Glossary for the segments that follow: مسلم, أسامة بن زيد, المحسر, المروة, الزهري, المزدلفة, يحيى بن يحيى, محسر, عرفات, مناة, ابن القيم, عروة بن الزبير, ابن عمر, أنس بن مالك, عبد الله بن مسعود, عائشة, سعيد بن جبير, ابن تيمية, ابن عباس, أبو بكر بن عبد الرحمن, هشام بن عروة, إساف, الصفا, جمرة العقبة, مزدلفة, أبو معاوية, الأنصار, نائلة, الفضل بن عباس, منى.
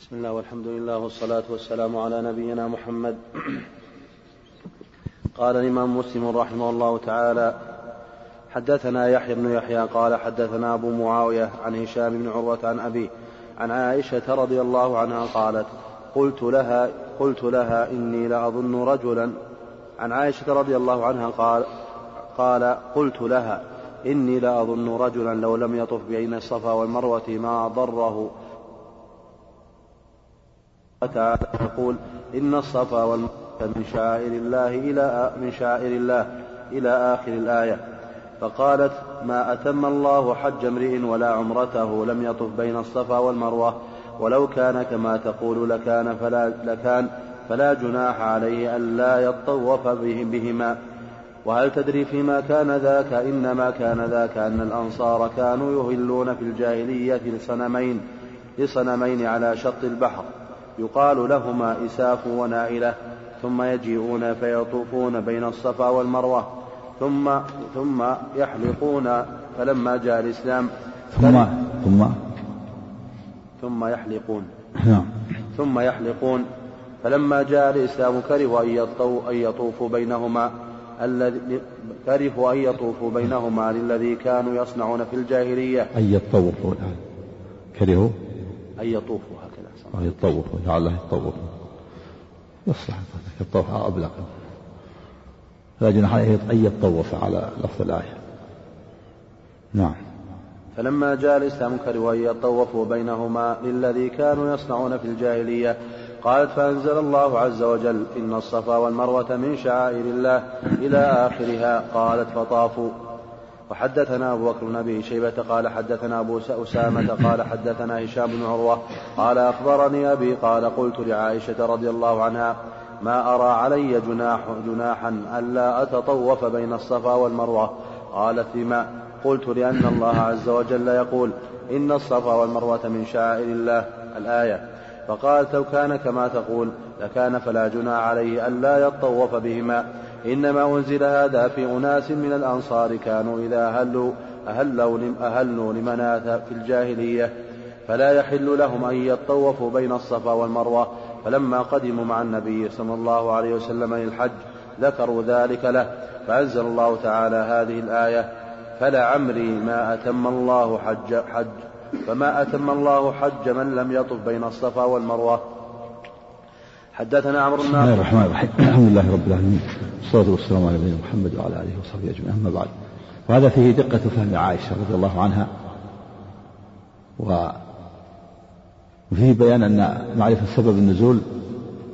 بسم الله والحمد لله والصلاة والسلام على نبينا محمد. قال الإمام مسلم رحمه الله تعالى: حدثنا يحيى بن يحيى قال حدثنا أبو معاوية عن هشام بن عروة عن أبيه عن عائشة رضي الله عنها قالت: قلت لها إني لأظن رجلا. عن عائشة رضي الله عنها قال قلت لها إني لأظن رجلا لو لم يطف بين الصفا والمروة ما ضره. تقول: إن الصفا والمروة من شعائر الله إلى آخر الآية. فقالت: ما أتم الله حج امرئ ولا عمرته لم يطف بين الصفا والمروة، ولو كان كما تقول لكان فلا جناح عليه ألا يطوف بهما. وهل تدري فيما كان ذاك؟ إنما كان ذاك أن الأنصار كانوا يهلون في الجاهلية لصنمين على شط البحر يقال لهما إساف ونائلة، ثم يجيئون فيطوفون بين الصفا والمروة ثم يحلقون. فلما جاء الإسلام ثم يحلقون. فلما جاء الإسلام كرهوا أن يطوفوا بينهما للذي كانوا يصنعون في الجاهلية. يطوفوا أبلغ. لا جناح عليه أن يطوف على لفظ الآية. نعم. فلما جاء الإسلام كرهوا أن يطوفوا بينهما للذي كانوا يصنعون في الجاهلية. قالت: فأنزل الله عز وجل: إن الصفا والمروة من شعائر الله إلى آخرها. قالت: فطافوا. وحدثنا أبو بكر بن أبي شيبة قال حدثنا أبو أسامة قال حدثنا هشام بن عروة قال أخبرني أبي قال: قلت لعائشة رضي الله عنها: ما أرى علي جناحا ألا أتطوف بين الصفا والمروة. قالت: لما؟ قلت: لأن الله عز وجل يقول: إن الصفا والمروة من شعائر الله، الآية. فقالت: لو كان كما تقول لكان فلا جناح عليه ألا يطوف بهما، إنما أنزل هذا في أناس من الأنصار كانوا إذا أهلوا لمناة في الجاهلية فلا يحل لهم أن يطوفوا بين الصفا والمروة. فلما قدموا مع النبي صلى الله عليه وسلم للحج ذكروا ذلك له، فأنزل الله تعالى هذه الآية: فلعمري ما أتم الله حج فما أتم الله حج من لم يطف بين الصفا والمروة. حدثنا عمرو بن عبد الرحمن. الحمد لله رب العالمين، والصلاة والسلام على نبينا محمد وعلى آله وصحبه أجمعين، أما بعد. وهذا فيه دقة فهم عائشة رضي الله عنها، وفيه بيان أن معرفة سبب النزول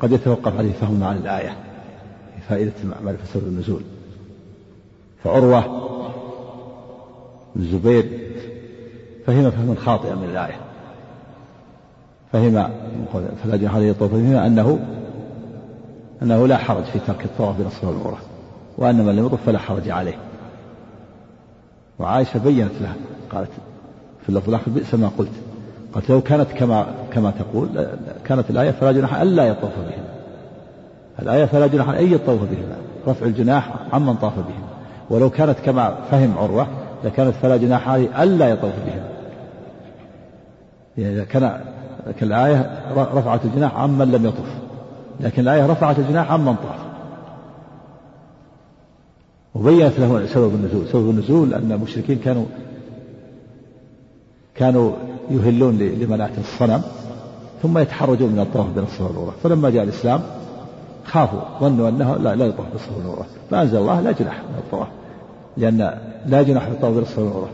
قد يتوقف عليه فهم معنى الآية، فائدة معرفة سبب النزول. فعروة بن الزبير فهم خاطئا من الآية، فلا جناح عليه الطواف بهما أنه لا حرج في ترك الطواف بين الصفا والمروة، وأن من لم يطف فلا حرج عليه. وعائشة بينت لها، قالت في اللفظ الآخر: بئس ما قلت. قالت: لو كانت كما تقول كانت الآية فلا جناح ألا يطوف بهما، الآية فلا جناح أن يطوف بهما، رفع الجناح عمن طاف بهما. ولو كانت كما فهم عروة لكانت فلا جناح عليه ألا يطوف بهما، يعني كان الآية رفعت الجناح عمن لم يطف، لكن الآية رفعت الجناح عمن طاف. وبينت له سبب النزول أن المشركين كانوا يهلون لمناة الصنم ثم يتحرجون من الطواف بين الصفا والمروة، فلما جاء الإسلام خافوا، ظنوا أنه لا يطاف بالصفا والمروة، فأنزل الله لا جناح من الطواف، لأن لا جناح في الطواف بين الصفا والمروة،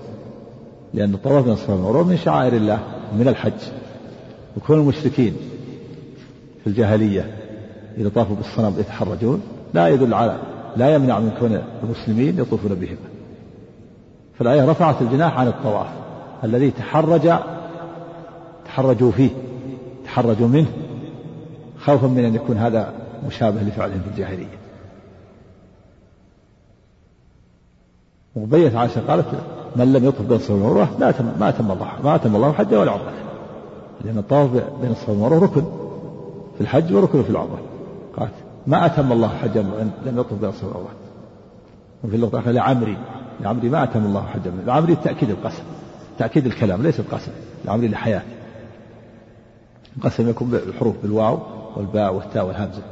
لأن الطواف بين الصفا والمروة من شعائر الله من الحج. وكون المشركين في الجاهلية إذا طافوا بالصنم يتحرجون لا يدل على، لا يمنع من كون المسلمين يطوفون بهما. فالآية رفعت الجناح عن الطواف الذي تحرجوا منه خوفا من أن يكون هذا مشابه لفعلهم في الجاهلية. وبينت عائشة قالت: من لم يطف بين الصفا والمروة ما أتم الله حجه ولا عمرته، لأن الطواف بين الصفا والمروة ركن في الحج وركن في العمرة. قالت: ما أتم الله حجه من لم يطف بين الصفا والمروة. وفي اللغة الآخرة: لعمري ما أتم الله حجه. لعمري تأكيد القسم، تأكيد الكلام ليس القسم، لعمري لحياة. قسم يكون بالحروف بالواو والباء والتاء والهمزة.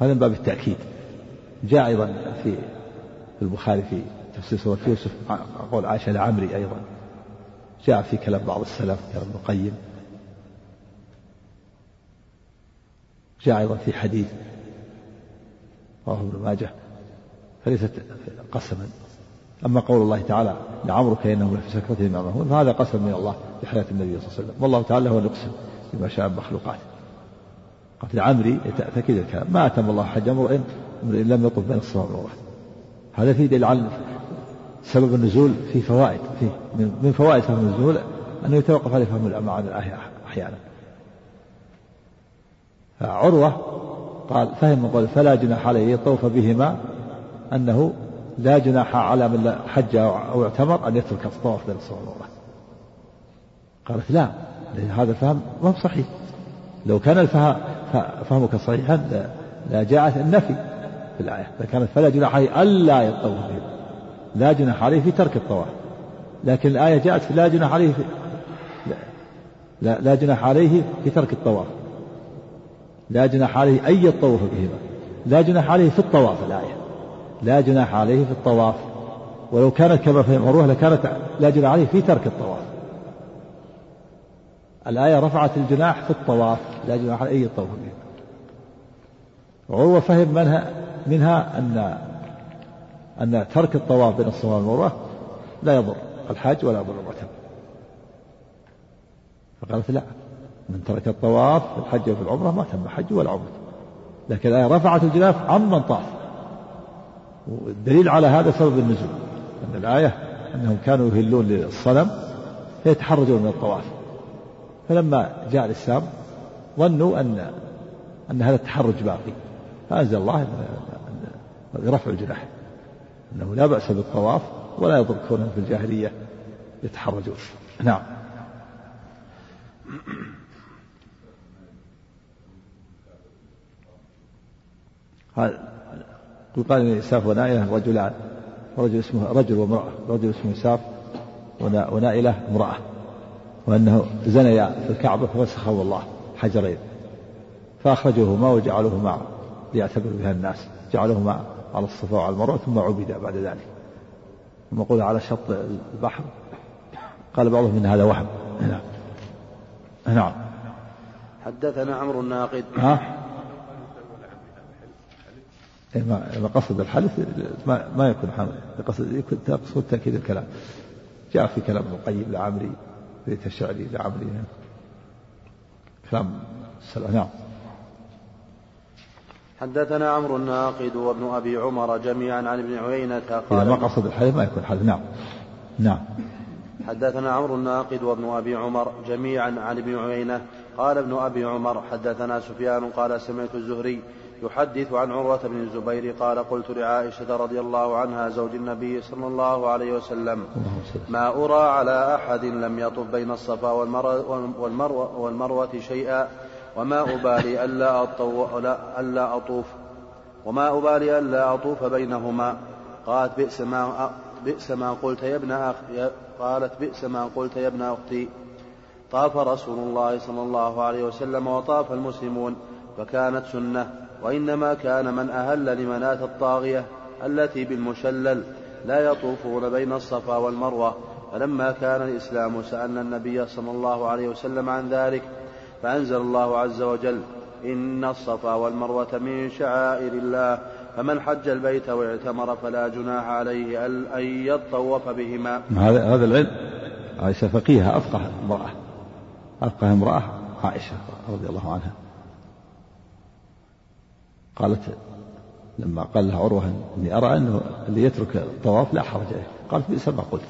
هذا من باب التأكيد. جاء أيضا في البخاري في تفسير سورة يوسف قول عائشة العمري، أيضا جاء في كلام بعض السلف كلام ابن القيم، جاء أيضا في حديث رواه ابن ماجه، فليست قسما. أما قول الله تعالى لعمرك إنهم لفي سكرتهم يعمهون، فهذا قسم من الله بحياة النبي صلى الله عليه وسلم، والله تعالى هو يقسم بما شاء مخلوقاته. قتل عمري تأكيد الكلام، ما أتم الله حج امرئ لم يطف بين الصفا والمروة. هذا فيه دليل على سبب النزول، فيه فوائد، فيه من فوائد فهم النزول أنه يتوقف على فهم الأمر عن الآية أحيانا. عروة قال فهم قال فلا جناح عليه يطوف بهما، أنه لا جناح على من حج أو اعتمر أن يترك الطواف بين الصفا والمروة. قالت لا، هذا الفهم ما صحيح. لو كان فهمك صحيحا لجاءت النفي في الآية، فكانت فلا جناح عليه ألا يطوف بهما، لا جناح عليه في ترك الطواف، لكن الآية جاءت في لا جناح عليه في لا جناح عليه في ترك الطواف، لا جناح عليه أي الطواف بهما، لا جناح عليه في الطواف. الآية لا جناح عليه في الطواف، ولو كانت كما فهم عروة لكانت لا جناح عليه في ترك الطواف. الآية رفعت الجناح في الطواف، لا جناح عليه أي الطواف بهما. عروة فهم منها أن ترك الطواف بين الصفا والمروة لا يضر الحاج ولا يضر المعتمر، فقالت لا، من ترك الطواف في الحج وفي العمرة ما تم حج ولا عمرة. لكن الآية رفعت الجناح عمن طاف، والدليل على هذا سبب النزول، أن الآية أنهم كانوا يهلون للصنم فيتحرجون من الطواف، فلما جاء الإسلام ظنوا أن هذا التحرج باقي، فأنزل الله رفع الجناح أنه لا بأس بالطواف ولا يضر كونهم في الجاهلية يتحرجون. نعم. قال إساف ونائلة رجلان، رجل اسمه رجل وامرأة، رجل اسمه إساف ونائلة امرأة، وأنه زنيا في الكعبة فوسخه الله حجرين فأخرجوهما وجعلوهما ليعتبروا بها الناس، جعلوهما على الصفا وعلى المروة ثم عبدا بعد ذلك، ثم قول على شط البحر. قال بعضهم إن هذا وهم. نعم. حدثنا عمرو الناقد. ما قصد الحلف ما يكون حامل، يقصد تأكيد الكلام. جاء في كلام ابن القيم لعمري، بيت الشعري لعمري، كلام السلام. نعم. حدثنا عمرو الناقد وابن أبي عمر جميعا عن ابن عيينة قال ما قصد الحلف ما يكون حلف. نعم. حدثنا عمرو الناقد وابن أبي عمر جميعا عن ابن عيينة قال ابن أبي عمر حدثنا سفيان قال سمعت الزهري يحدث عن عروة بن الزبير قال قلت لعائشة رضي الله عنها زوج النبي صلى الله عليه وسلم ما أرى على أحد لم يطف بين الصفا والمروة شيئا وما أبالي ألا أطوف بينهما. قالت بئس ما قلت يا ابن أختي. طاف رسول الله صلى الله عليه وسلم وطاف المسلمون فكانت سنة، وإنما كان من أهل لمناة الطاغية التي بالمشلل لا يطوفون بين الصفا والمروة. فلما كان الإسلام سألنا النبي صلى الله عليه وسلم عن ذلك، فأنزل الله عز وجل إن الصفا والمروة من شعائر الله فمن حج البيت واعتمر فلا جناح عليه أن يطوف بهما. هذا العلم عائشة فقيها، أفقه امرأة عائشة رضي الله عنها. قالت لما قال لها عروة إني أرى أنه اللي يترك الطواف لا حرج عليه، قالت بئس ما قلت.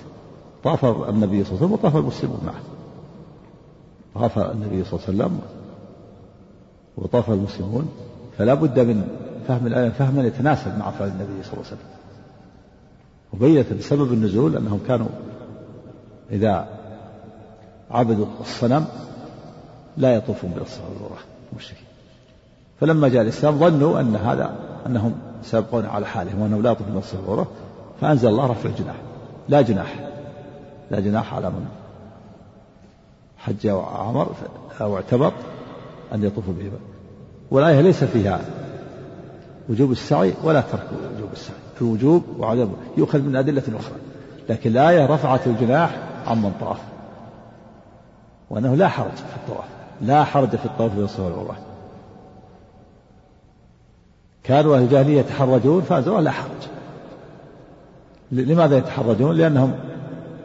طاف النبي صلى الله عليه وسلم وطاف المسلمون معه، طاف النبي صلى الله عليه وسلم وطاف المسلمون، فلا بد من فهم الآية فهما يتناسب مع فعل النبي صلى الله عليه وسلم. وبينت بسبب النزول أنهم كانوا إذا عبدوا الصنم لا يطوفون بالصفا والمروة المشركين، فلما جاء الإسلام ظنوا أن هذا أنهم سابقون على حالهم وأنهم لا يطوفون بالصفا والمروة، فأنزل الله رفع الجناح، لا جناح على من حج أو عمر أو اعتمر أن يطوفوا بهما. والآية ليس فيها وجوب السعي ولا ترك وجوب السعي، الوجوب وعدمه يؤخذ من أدلة أخرى، لكن الآية رفعت الجناح عمن طاف، وأنه لا حرج في الطواف، لا حرج في الطواف بالصفا والمروة. كانوا أهل الجاهلية يتحرجون فأنزلوا لا حرج. لماذا يتحرجون؟ لأنهم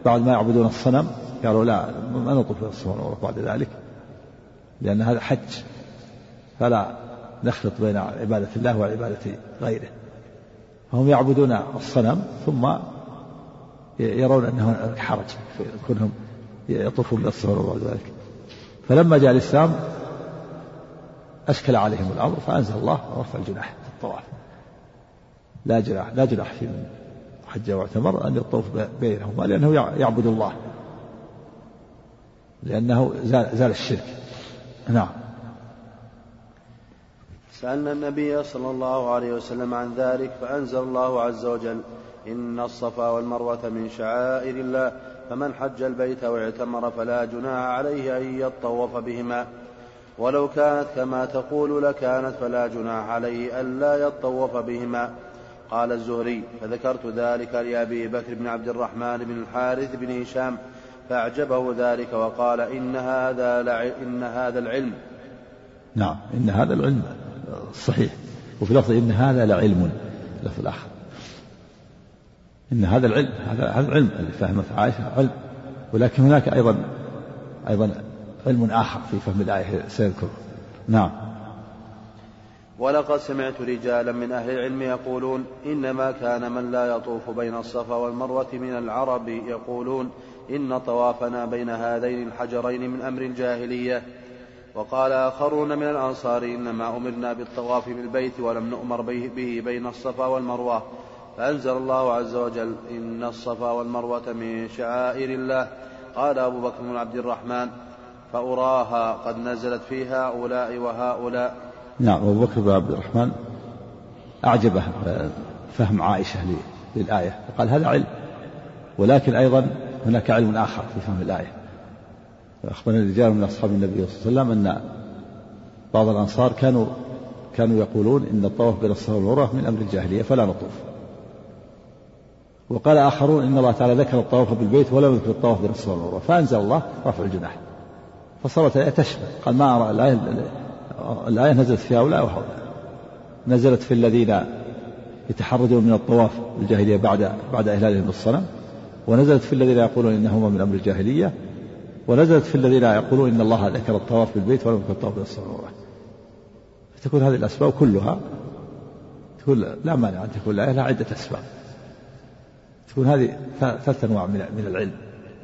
بعد ما يعبدون الصنم قالوا لا ما نطوف بالصفا والمروة بعد ذلك، لأن هذا حج، فلا نخلط بين عبادة الله وعبادة غيره. فهم يعبدون الصنم ثم يرون أنه حرج كونهم يطوفون بالصفا والمروة ذلك. فلما جاء الإسلام أشكل عليهم الأمر فأنزل الله رفع الجناح في الطواف، لا جناح في من حج واعتمر أن يطوف بينهما، لأنه يعبد الله، لأنه زال الشرك. نعم. سألنا النبي صلى الله عليه وسلم عن ذلك فأنزل الله عز وجل إن الصفا والمروة من شعائر الله فمن حج البيت واعتمر فلا جناح عليه أن يطوف بهما، ولو كانت كما تقول لكانت فلا جناح عليه ألا يطوف بهما. قال الزهري فذكرت ذلك لأبي بكر بن عبد الرحمن بن الحارث بن هشام فأعجبه ذلك وقال إن هذا العلم. نعم، إن هذا العلم صحيح، وفي لفظ إن هذا لعلم لفظ الآخر، إن هذا العلم، هذا العلم اللي فهمت عائشة علم، ولكن هناك أيضا علم آخر في فهم الآية سيذكره. نعم. ولقد سمعت رجالا من أهل العلم يقولون إنما كان من لا يطوف بين الصفا والمروة من العرب يقولون إن طوافنا بين هذين الحجرين من أمر الجاهلية. وقال آخرون من الأنصار إنما أمرنا بالطواف بالبيت ولم نؤمر به بين الصفا والمروة، فأنزل الله عز وجل إن الصفا والمروة من شعائر الله. قال أبو بكر بن عبد الرحمن فأراها قد نزلت في هؤلاء وهؤلاء. نعم، أبو بكر بن عبد الرحمن أعجبه فهم عائشة للآية فقال هذا علم، ولكن أيضا هناك علم آخر في فهم الآية. أخبرنا الرجال من أصحاب النبي صلى الله عليه وسلم أن بعض الأنصار كانوا يقولون إن الطواف بين الصفا والمروة من أمر الجاهلية فلا نطوف، وقال آخرون إن الله تعالى ذكر الطواف بالبيت ولم يذكر الطواف بين الصفا والمروة، فأنزل الله رفع الجناح فصارت الآية تشمل. قال ما أرى الآية نزلت في هؤلاء وهؤلاء، نزلت في الذين يتحرجون من الطواف الجاهلية بعد إهلالهم بالصنم، ونزلت في الذين يقولون إنهما من أمر الجاهلية، ونزلت في الذين يقولون إن الله ذكر الطواف بالبيت ولم يذكر الطواف بين الصفا والمروة. فتكون هذه الأسباب كلها تقول لا مانع أن تكون الآية لها عدة أسباب، تكون هذه ثلاث أنواع من العلم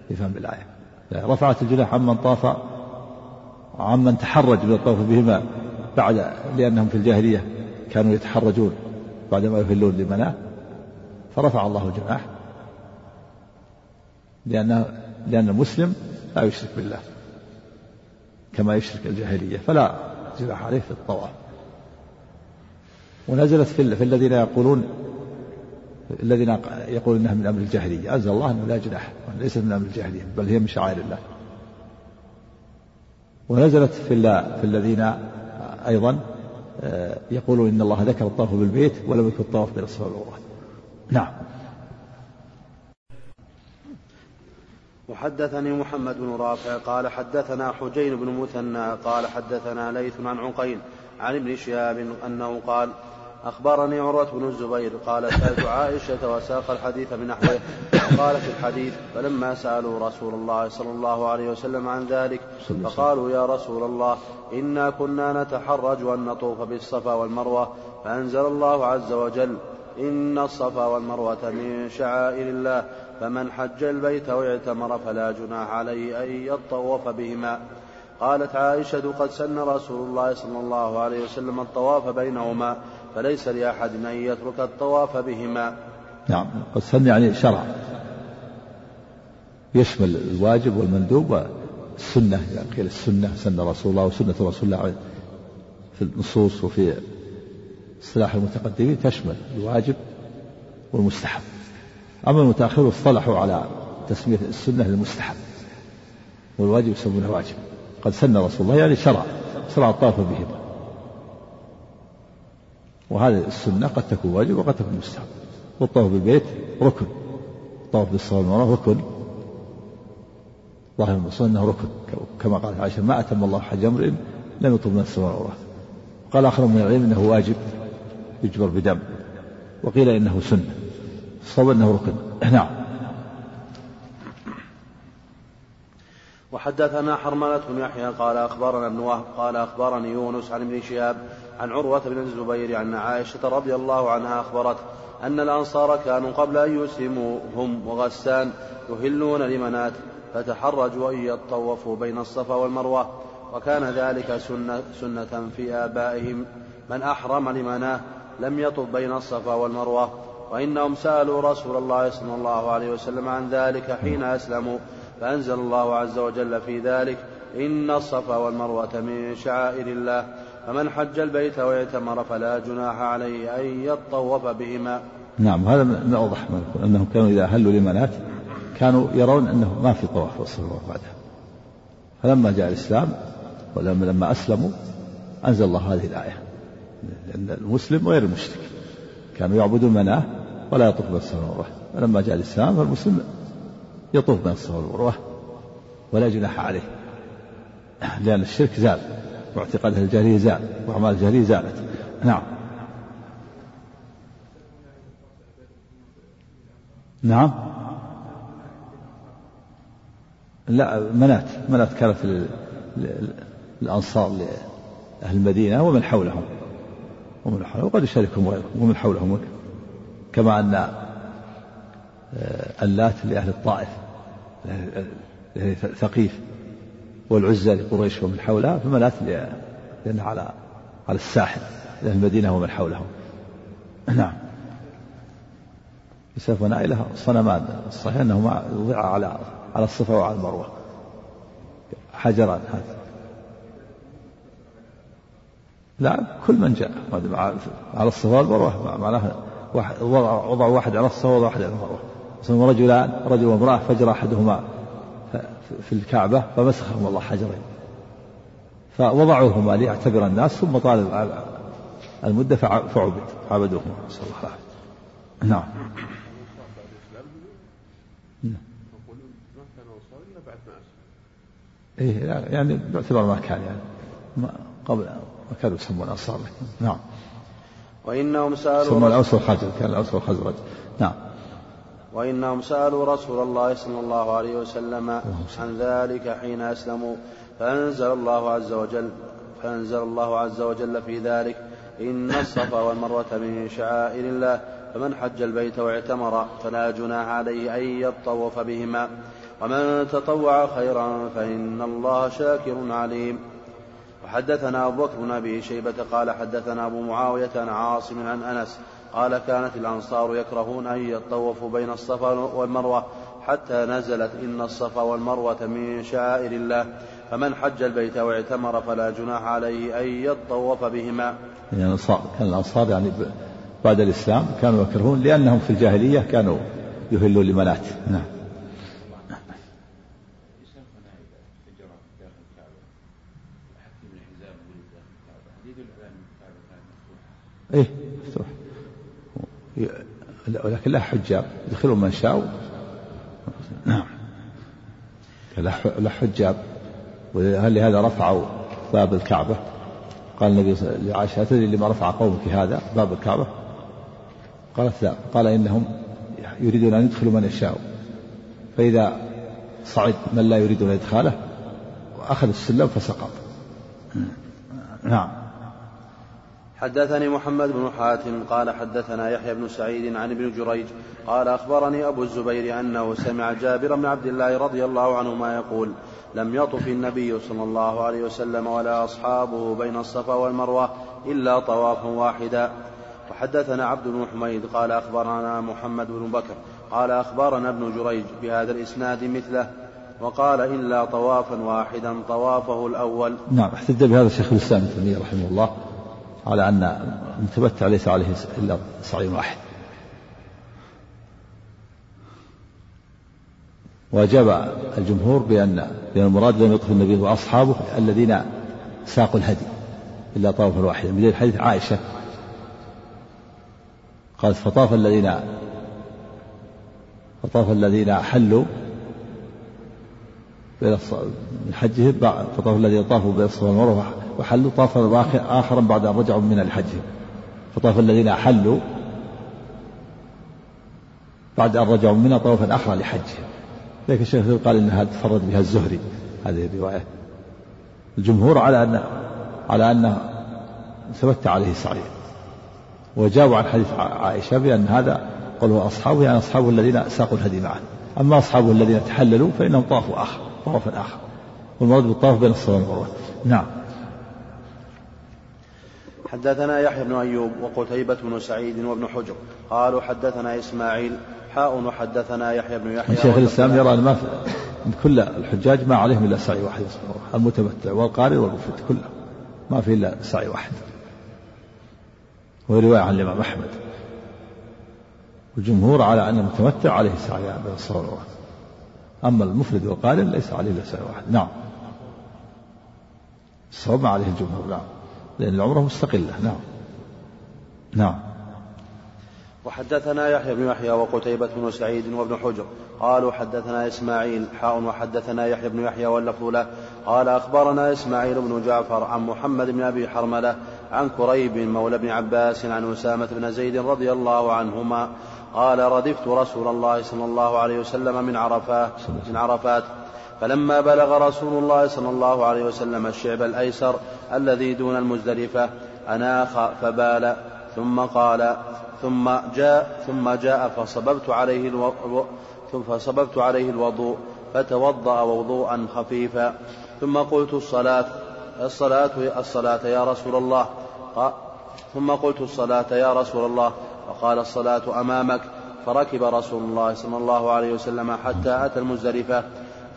في فهم الآية. رفعت الجناح عمن طاف، عمن تحرج من الطواف بهما بعد، لأنهم في الجاهلية كانوا يتحرجون بعدما يهلون لمناة، فرفع الله الجناح لأن المسلم لا يشرك بالله كما يشرك الجاهلية، فلا جناح عليه في الطواف. ونزلت في الذين يقولون إنها من أمر الجاهلية، أنزل الله أنه لا جناح، ليس من أمر الجاهلية بل هي من شعائر الله. ونزلت في الذين أيضا يقولون إن الله ذكر الطواف بالبيت ولم يذكر الطواف بين الصفا والمروة. نعم. وحدثني محمد بن رافع قال حدثنا حجين بن مثنى قال حدثنا ليث عن عقيل عن ابن شهاب أنه قال أخبرني عروة بن الزبير قال سألت عائشة وساق الحديث من نحوه، وقال في الحديث فلما سألوا رسول الله صلى الله عليه وسلم عن ذلك فقالوا يا رسول الله إنا كنا نتحرج أن نطوف بالصفا والمروة، فأنزل الله عز وجل إن الصفا والمروة من شعائر الله فمن حج البيت واعتمر فلا جناح عليه أن يطوف بهما. قالت عائشة قد سن رسول الله صلى الله عليه وسلم الطواف بينهما فليس لأحد أن يترك الطواف بهما. نعم، قد سن يعني شرع يشمل الواجب والمندوب والسنة، يعني قيل السنة سن رسول الله وسنة رسول الله في النصوص وفي اصطلاح المتقدمين تشمل الواجب والمستحب، أما المتأخرون اصطلحوا على تسمية السنة للمستحب، والواجب يسمونه واجب، قد سن رسول الله يعني شرع الطاف بهما. وهذه السنة قد تكون واجب وقد تكون مستحب. والطاف بالبيت ركن، الطاف بالصلاة والمروة ركن، ظاهر المصنف أنه ركن كما قالت عائشة: ما أتم الله حج امرئ لم يطب من السماء والأرض. قال آخر من العلم أنه واجب يجبر بدم، وقيل إنه سنة، الصواب أنه ركن. نعم. وحدثنا حرملة بن يحيى قال أخبرنا ابن وهب قال أخبرني يونس عن ابن شهاب عن عروة بن الزبير أن عائشة رضي الله عنها أخبرت أن الأنصار كانوا قبل أن يسلموا هم وغسان يهلون لمناة، فتحرجوا أن يطوفوا بين الصفا والمروة، وكان ذلك سنة في آبائهم. من أحرم لمناة لم يطف بين الصفا والمروة، وإنهم سألوا رسول الله صلى الله عليه وسلم عن ذلك حين أسلموا، فأنزل الله عز وجل في ذلك: إن الصفا والمروة من شعائر الله، فمن حج البيت ويعتمر فلا جناح عليه أن يطوف بهما. نعم، هذا من أوضح أنهم كانوا إذا أهلوا لمناة كانوا يرون أنه ما في طواف والصلاة بعدها، فلما جاء الإسلام ولما أسلموا أنزل الله هذه الآية، لأن المسلم وغير المشرك كانوا يعبدون مناه ولا يطوف بين الصفا والمروة، فلما جاء الإسلام فالمسلم يطوف بين الصفا والمروة ولا جناح عليه، لأن الشرك زال واعتقاده الجاهلية زال وأعمال الجاهلية زالت. نعم. نعم. لا، مناة كانت الأنصار لأهل المدينة ومن حولهم وقد يشاركهم غيرهم ومن حولهم، كما أن اللات لأهل الطائف ثقيف، والعزة لقريش ومن حولها، فمناة لأنها على الساحل لأهل المدينة ومن حولهم. نعم. إساف ونائلة صنمان، الصحيح أنهما وضعا على الصفا وعلى المروة حجران. هذا لا، كل من جاء على الصفا والمروة معناها وضع واحد على الصفا وضع واحد على المروة. ثم رجل وامرأة فجر أحدهما في الكعبة فمسخهم الله حجرين فوضعوهما ليعتبر الناس، ثم طال المدة فعبدوهما، نسأل الله العافية. نعم. إيه، يعني باعتبار ما كان يعني قبل ما كانوا يسمون الأنصار. نعم. وإنهم سألوا الأوس والخزرج، كان الأوس والخزرج. نعم. وإنهم سألوا رسول الله صلى الله عليه وسلم عن ذلك حين أسلموا، فأنزل الله عز وجل في ذلك: إن الصفا والمروة من شعائر الله، فمن حج البيت واعتمر فلا جناح عليه أن يطوف بهما، ومن تطوع خيرا فإن الله شاكر عليم. وحدثنا أبو بكر بن أبي شيبة قال حدثنا أبو معاوية عن عاصم عن أنس قال: كانت الأنصار يكرهون أن يطوفوا بين الصفا والمروة حتى نزلت: إن الصفا والمروة من شعائر الله، فمن حج البيت واعتمر فلا جناح عليه أن يطوف بهما. يعني كان الأنصار يعني بعد الإسلام كانوا يكرهون، لأنهم في الجاهلية كانوا يهلوا لمناة. نعم. ايه، مفتوح، ولكن لا حجاب يدخلوا من شاءوا. نعم. لا حجاب، ولهذا رفعوا باب الكعبة. قال النبي لعائشة: تدري لما رفع قومك هذا باب الكعبة؟ قالت: لا. قال: إنهم يريدون أن يدخلوا من يشاءوا، فإذا صعد من لا يريدون إدخاله وأخذ السلم فسقط. نعم. حدثني محمد بن حاتم قال حدثنا يحيى بن سعيد عن ابن جريج قال أخبرني أبو الزبير أنه سمع جابر بن عبد الله رضي الله عنهما يقول: لم يطف النبي صلى الله عليه وسلم ولا أصحابه بين الصفا والمروة إلا طوافا واحدا. وحدثنا عبد بن حميد قال أخبرنا محمد بن بكر قال أخبرنا ابن جريج بهذا الإسناد مثله، وقال: إلا طوافا واحدا طوافه الأول. نعم. احتج بهذا شيخ الإسلام ابن تيمية رحمه الله على أن المتمتع ليس عليه إلا سعي واحد، وجمع الجمهور بأن المراد لم يقف النبي وأصحابه الذين ساقوا الهدي إلا طائفة واحدة، من حديث عائشة قالت فطاف الذين أحلوا من حجهم، فطاف الذين طافوا بين الصفا والمروة وحلوا طافا آخرا بعد أن رجعوا من الحج، فطاف الذين أحلوا بعد أن رجعوا منها طوفا أخرى لحجهم. لكن الشيخ قال إنها تفرد بها الزهري هذه الرواية. الجمهور على أن ثبت عليه سعي، وجاءوا عن حديث عائشة بأن هذا قالوا أصحابه يعني أصحابه الذين ساقوا الهدي معه، أما أصحابه الذين تحللوا فإنهم طافوا آخر طوفا آخر، والمراد بالطواف بين الصفا والمروة. نعم. حدثنا يحيى بن أيوب وقتيبة بن سعيد وابن حجر قالوا حدثنا إسماعيل حاء وحدثنا يحيى بن يحيى. الشيخ الإسلام يرى أن كل الحجاج ما عليهم إلا سعي واحد، المتمتع والقارئ والمفرد كله ما في إلا سعي واحد، وهي رواية عن الإمام أحمد. والجمهور على أن المتمتع عليه سعي بين الصفا والمروة، أما المفرد والقارئ ليس عليه إلا سعي واحد. نعم، الصواب عليه الجمهور، نعم، لأن العمرة مستقلة. نعم. نعم. وحدثنا يحيى بن يحيى وقتيبة بن سعيد وابن حجر قالوا حدثنا إسماعيل حاء وحدثنا يحيى بن يحيى واللفظ له قال أخبرنا إسماعيل بن جعفر عن محمد بن أبي حرملة عن كريب مولى بن عباس عن أسامة بن زيد رضي الله عنهما قال ردفت رسول الله صلى الله عليه وسلم من عرفات فلما بلغ رسول الله صلى الله عليه وسلم الشعب الأيسر الذي دون المزدلفة أناخ فبال ثم جاء فصببت عليه الوضوء فتوضأ وضوءا خفيفا ثم قلت الصلاة يا رسول الله، ثم قلت الصلاة يا رسول الله، فقال الصلاة أمامك، فركب رسول الله صلى الله عليه وسلم حتى أتى المزدلفة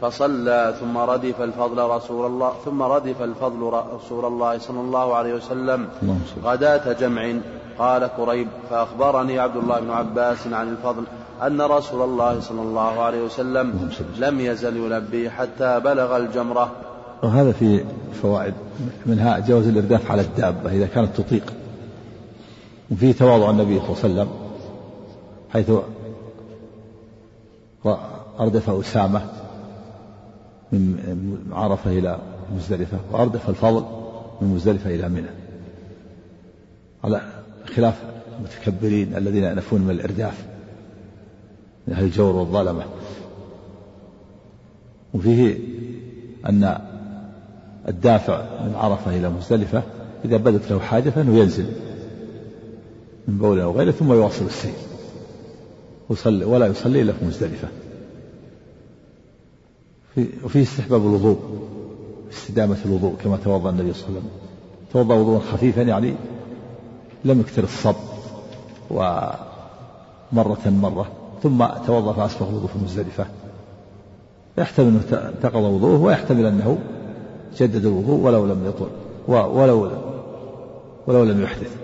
فصلى ثم ردف الفضل رسول الله صلى الله عليه وسلم غداة جمع. قال كريب فأخبرني عبد الله بن عباس عن الفضل أن رسول الله صلى الله عليه وسلم لم يزل يلبي حتى بلغ الجمرة. وهذا في فوائد، منها جواز الإرداف على الدابة إذا كانت تطيق، وفي تواضع النبي صلى الله عليه وسلم حيث أردف أسامة من عرفة إلى مزدلفة، وأردف الفضل من مزدلفة إلى منى، على خلاف المتكبرين الذين ينفون من الإرداف من أهل الجور والظلمة. وفيه أن الدافع من عرفة إلى مزدلفة إذا بدت له حاجة فإنه ينزل من بوله أو غيره ثم يواصل السير ولا يصلي إلا في مزدلفة. وفيه استحباب الوضوء، استدامة الوضوء كما توضأ النبي صلى الله عليه وسلم، توضأ وضوءا خفيفا يعني لم يكثر الصب مرة ثم توضأ فأصبح الوضوء في المزدلفة. يحتمل أنه انتقض وضوءه، ويحتمل أنه جدد الوضوء ولو لم يطل ولو لم يحدث.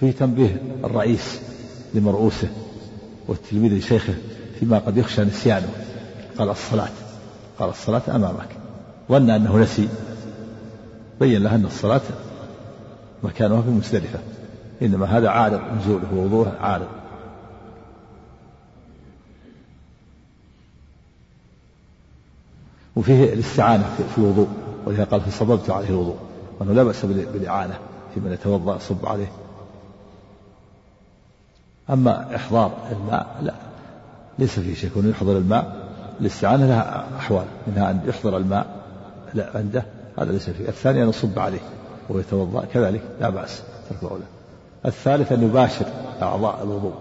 فيه تنبيه الرئيس لمرؤوسه والتلميذ لشيخه فيما قد يخشى نسيانه. قال الصلاة أمامك، ظن أنه نسي، بين له أن الصلاة مكانها في مزدلفة، إنما هذا عارض نزوله ووضوءه عارض. وفيه الاستعانة في الوضوء، ولهذا قال فصببت عليه الوضوء، وأنه لا بأس بالإعانة في من يتوضأ صب عليه. أما إحضار الماء لا، ليس فيه شيء كونه يحضر الماء. الاستعانة لها أحوال، منها أن يحضر الماء لا عنده، هذا ليس فيه. الثاني أن يصب عليه ويتوضأ كذلك لا بأس ترك أولى. الثالث أن يباشر أعضاء الوضوء،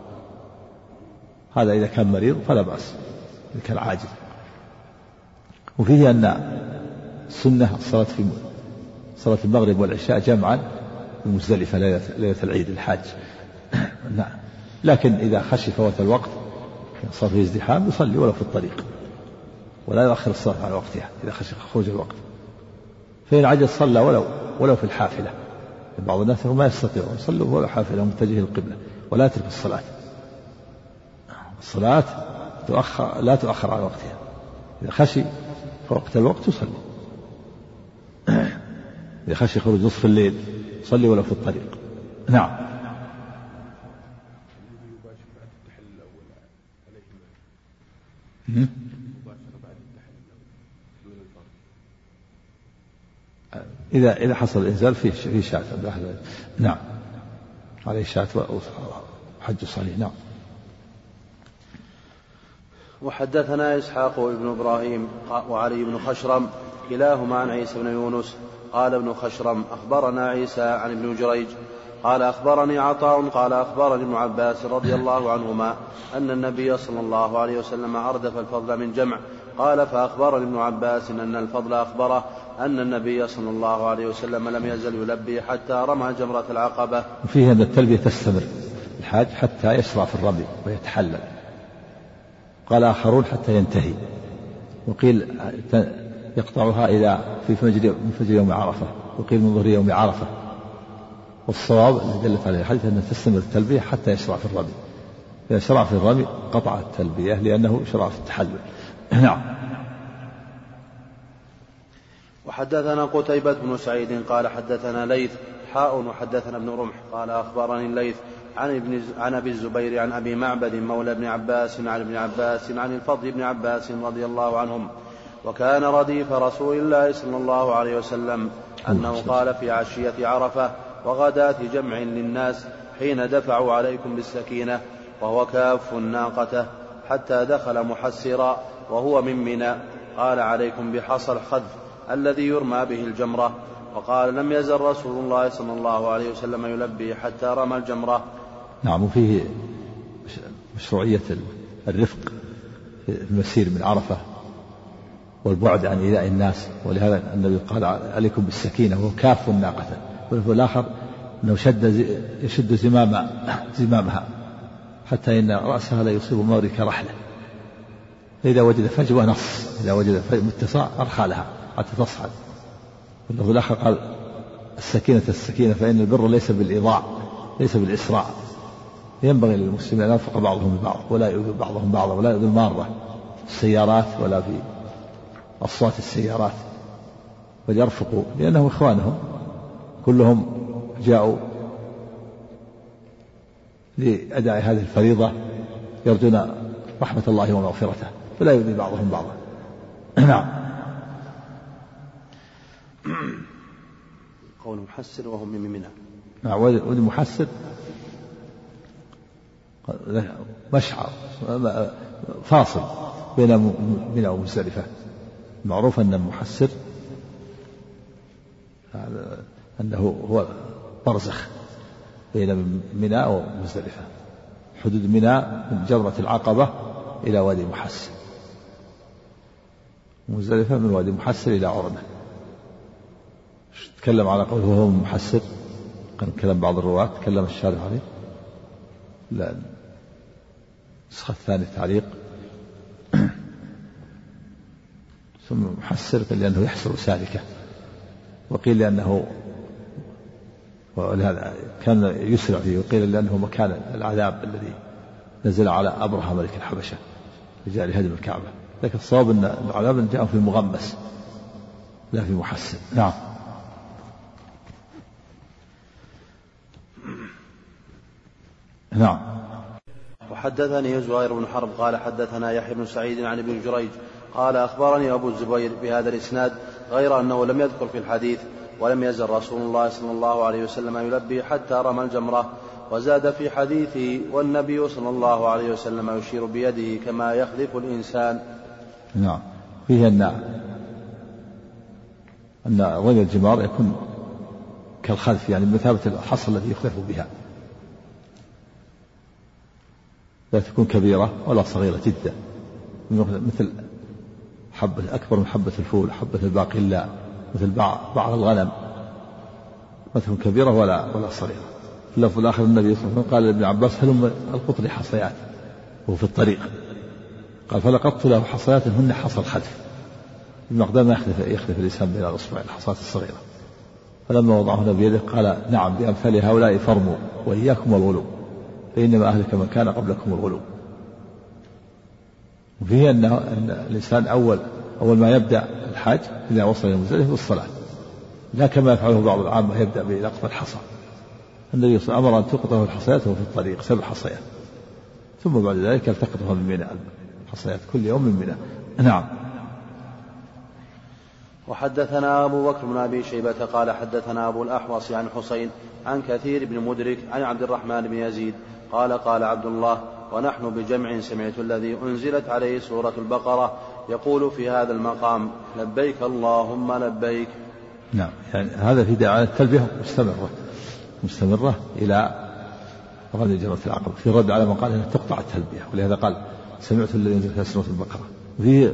هذا إذا كان مريض فلا بأس، إذا كان عاجز. وفيه أن سنة صلاة المغرب والعشاء جمعا المزدلفة ليلة العيد الحاج. لكن إذا خشي فوات الوقت صار في ازدحام يصلي ولا في الطريق، ولا يؤخر الصلاة عن وقتها إذا خشي خروج الوقت. فإن عجز صلى ولو في الحافلة، بعض الناس ما يستطيعون يصلوا ولا حافلة متجه القبلة ولا ترك الصلاة. الصلاة لا تؤخر على وقتها، إذا خشي فوقت الوقت يصلي، إذا خشي خروج نصف الليل صلي ولو في الطريق. نعم. إذا حصل الإنزال فيه شاة. نعم، عليه شاة وحج صلي. نعم. وحدثنا إسحاق ابن إبراهيم وعلي بن خشرم كلاهما عن عيسى بن يونس قال ابن خشرم أخبرنا عيسى عن ابن جريج قال أخبرني عطاء قال أخبرني ابن عباس رضي الله عنهما أن النبي صلى الله عليه وسلم أردف الفضل من جمع قال فأخبرني ابن عباس أن الفضل أخبره أن النبي صلى الله عليه وسلم لم يزل يلبي حتى رمى جمرة العقبة. وفي هذا التلبية تستمر الحاج حتى يسرع في الرمي ويتحلل، قال آخرون حتى ينتهي، وقيل يقطعها إلى في منفجر يوم عرفة، وقيل من ظهر يوم عرفة. والصواب الذي دلت عليه الحديث أن تستمر التلبية حتى يشرع في الرمي، إذا شرع في الرمي قطع التلبية لأنه شرع في التحلل. نعم. وحدثنا قتيبة بن سعيد قال حدثنا ليث وحدثنا ابن رمح قال أخبرني الليث عن أبي الزبير عن أبي معبد مولى ابن عباس عن ابن عباس عن الفضل بن عباس رضي الله عنهم وكان رديف رسول الله صلى الله عليه وسلم أنه قال في عشية عرفة وغداة جمع للناس حين دفعوا عليكم بالسكينة وهو كاف ناقته حتى دخل محسرا وهو من منى قال عليكم بحصى الخذف الذي يرمى به الجمرة. وقال لم يزل رسول الله صلى الله عليه وسلم يلبي حتى رمى الجمرة. نعم. وفيه مشروعية الرفق في المسير من عرفة والبعد عن إيذاء الناس، ولهذا النبي قال عليكم بالسكينة وهو كاف ناقة، واللفظ الآخر أنه يشد زمامها حتى إن رأسها لا يصيب مورك رحلة، فإذا وجد فجوة نص، إذا وجد متسع أرحلها حتى تصعد. واللفظ الآخر قال السكينة فإن البر ليس بالإضاع ليس بالإسراع، ينبغي للمسلمين أن ينفق بعضهم ببعض ولا يؤذي بعضهم بعضا ولا يؤذي المارة السيارات ولا في أصوات السيارات، ويرفقوا لأنهم إخوانهم كلهم جاءوا لأداء هذه الفريضة يرجون رحمة الله ومغفرته، فلا يؤذي بعضهم بعضا. نعم. قول محسر وهم من منى. نعم. والمحسر مشعر فاصل بين منى ومزدلفة، معروف أن المحسر أنه هو برزخ بين منى ومزدلفة، حدود منى من جمرة العقبة إلى وادي محسر، مزدلفة من وادي محسر إلى عرنة. تكلم على قوله وهو محسر، كان كلام بعض الرواة، تكلم الشارح عليه، لا النسخة الثانية تعليق ثم محسر لأنه يحسر سالكه، وقيل لأنه كان يسرع فيه، وقيل لأنه مكان العذاب الذي نزل على أبرهة ملك الحبشة وجاء لهدم الكعبة، لكن الصواب أن العذاب جاء في المغمس لا في محسر. نعم. نعم. وحدثني زهير بن حرب قال حدثنا يحيى بن سعيد عن ابن جريج قال أخبرني أبو الزبير بهذا الإسناد غير أنه لم يذكر في الحديث ولم يزل رسول الله صلى الله عليه وسلم يلبي حتى رمى الجمرة. وزاد في حديثه والنبي صلى الله عليه وسلم يشير بيده كما يخلف الإنسان. نعم. فيه أن رمي الجمار يكون كالخلف، يعني بمثابة الحصى الذي يخلف بها، لا تكون كبيرة ولا صغيرة جدا، مثل حبة أكبر من حبة الفول، حبة الباقلاء، مثل بعض الغنم، لا تكون كبيرة ولا صغيرة. في اللفظ الآخر النبي صلى الله عليه وسلم قال لابن عباس هلم القطر حصيات وهو في الطريق، قال فلقطت له حصيات هن حصى الخلف، بمقدار ما يخلف الإنسان بين الأصبع الحصات الصغيرة. فلما وضعهن بيده قال نعم بأمثال هؤلاء فرموا وإياكم الغلو فإنما أهلك من كان قبلكم الغلو. وفيه أن الإنسان أول ما يبدأ الحج إذا وصل إلى المزدلفة بالصلاة، لا كما يفعله بعض العامة يبدأ بلقط الحصى. النبي صلى الله عليه وسلم أمر أن تلقطه الحصيات وهو في الطريق 7 حصيات، ثم بعد ذلك التقطها من منى، الحصيات كل يوم من منى. نعم. وحدثنا أبو بكر بن أبي شيبة قال حدثنا أبو الأحوص عن حسين عن كثير بن مدرك عن عبد الرحمن بن يزيد قال قال عبد الله ونحن بجمع سمعت الذي أنزلت عليه سورة البقرة يقول في هذا المقام لبيك اللهم لبيك. نعم، يعني هذا في دعاء التلبية مستمرة إلى غد جمرة العقبة، في رد على من قال أنها تقطع التلبية، ولهذا قال سمعت الذي أنزلت عليه سورة البقرة. وفيه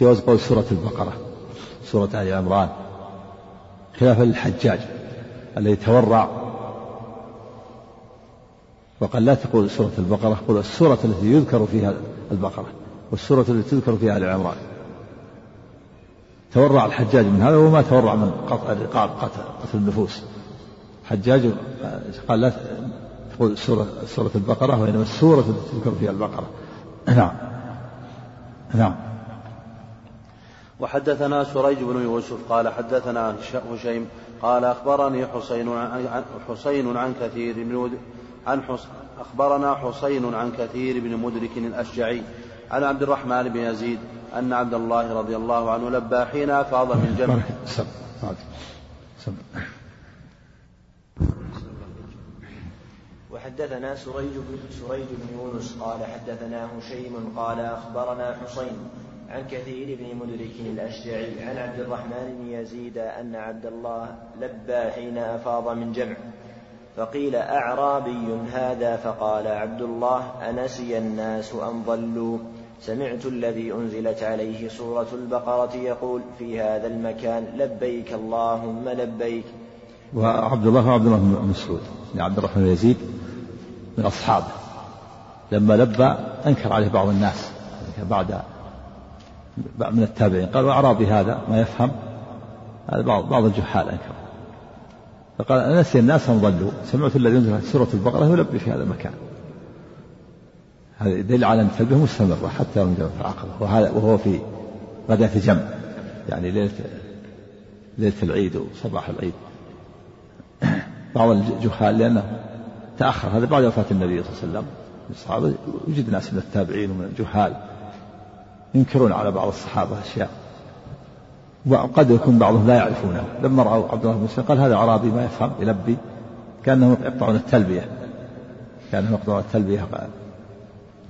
جواز قول سورة البقرة سورة آل عمران، خلافا للحجاج الذي تورع وقال لا تقول سورة البقرة، قل السورة التي يذكر فيها البقرة والسورة التي تذكر فيها آل عمران. تورع الحجاج من هذا، وما تورع من قطع الرقاب قتل النفوس. حجاج قال لا تقول سورة البقرة، وإنما السورة التي تذكر فيها البقرة. نعم. نعم. وحدثنا سريج بن يوسف قال حدثنا هشيم قال أخبرني حسين عن كثير بن مدرك الأشجعي عن عبد الرحمن بن يزيد أن عبد الله رضي الله عنه لبى حين أفاض من جمع. وحدثنا سريج بن يونس قال حدثنا هشيم قال أخبرنا حسين عن كثير بن مدرك الأشجعي عن عبد الرحمن بن يزيد أن عبد الله لبى حين أفاض من جمع، فقيل أعرابي هذا، فقال عبد الله أنسي الناس أم ضلوا؟ سمعت الذي أنزلت عليه سورة البقرة يقول في هذا المكان لبيك اللهم لبيك. وعبد الله بن مسعود عبد الرحمن يزيد من أصحابه لما لبى أنكر عليه بعض الناس بعد من التابعين، قالوا أعرابي هذا ما يفهم، هذا بعض الجحال أنكر، فقال أنسي الناس أم ضلوا، سمعت الذي أنزلت عليه سورة البقرة يلبي في هذا المكان. هذا دليل على أن التلبية مستمرة حتى يوم جمرة العقبة، وهو في غدا في جمع، يعني ليلة العيد وصباح العيد. بعض الجهال لأنه تأخر، هذا بعد وفاة النبي صلى الله عليه وسلم، الصحابة وجد ناس من التابعين ومن الجهال ينكرون على بعض الصحابة أشياء، وقد يكون بعضهم لا يعرفونه. لما رأوا عبد الله بن مسعود قال هذا أعرابي ما يفهم يلبي، كأنهم يقطعون التلبية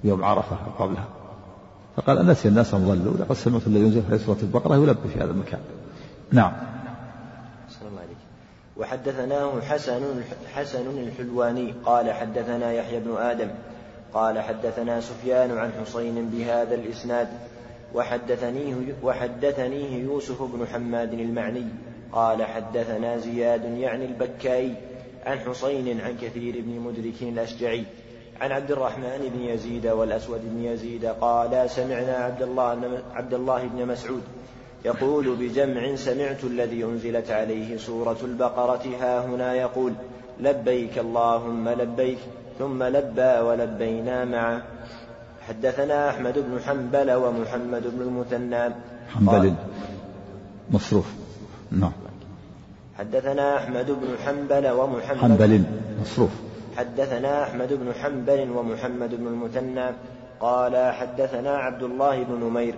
يوم عرفة قبلها، فقال أنسي الناس أم ضلوا، لقد سمعت الذي ينزل في سورة البقرة يلبي في هذا المكان. نعم. وحدثناه حسن الحلواني قال حدثنا يحيى بن آدم قال حدثنا سفيان عن حسين بهذا الإسناد، وحدثنيه يوسف بن حماد المعني قال حدثنا زياد يعني البكائي عن حسين عن كثير بن مدرك الأشجعي عن عبد الرحمن بن يزيد والأسود بن يزيد قال سمعنا عبد الله بن مسعود يقول بجمع سمعت الذي أنزلت عليه سورة البقرة هاهنا يقول لبيك اللهم لبيك، ثم لبى ولبينا معه. حدثنا أحمد بن حنبل ومحمد بن المثنى حنبل مصروف. نعم. حدثنا أحمد بن حنبل ومحمد حنبل مصروف. حدثنا أحمد بن حنبل ومحمد بن المثنى قال حدثنا عبد الله بن نمير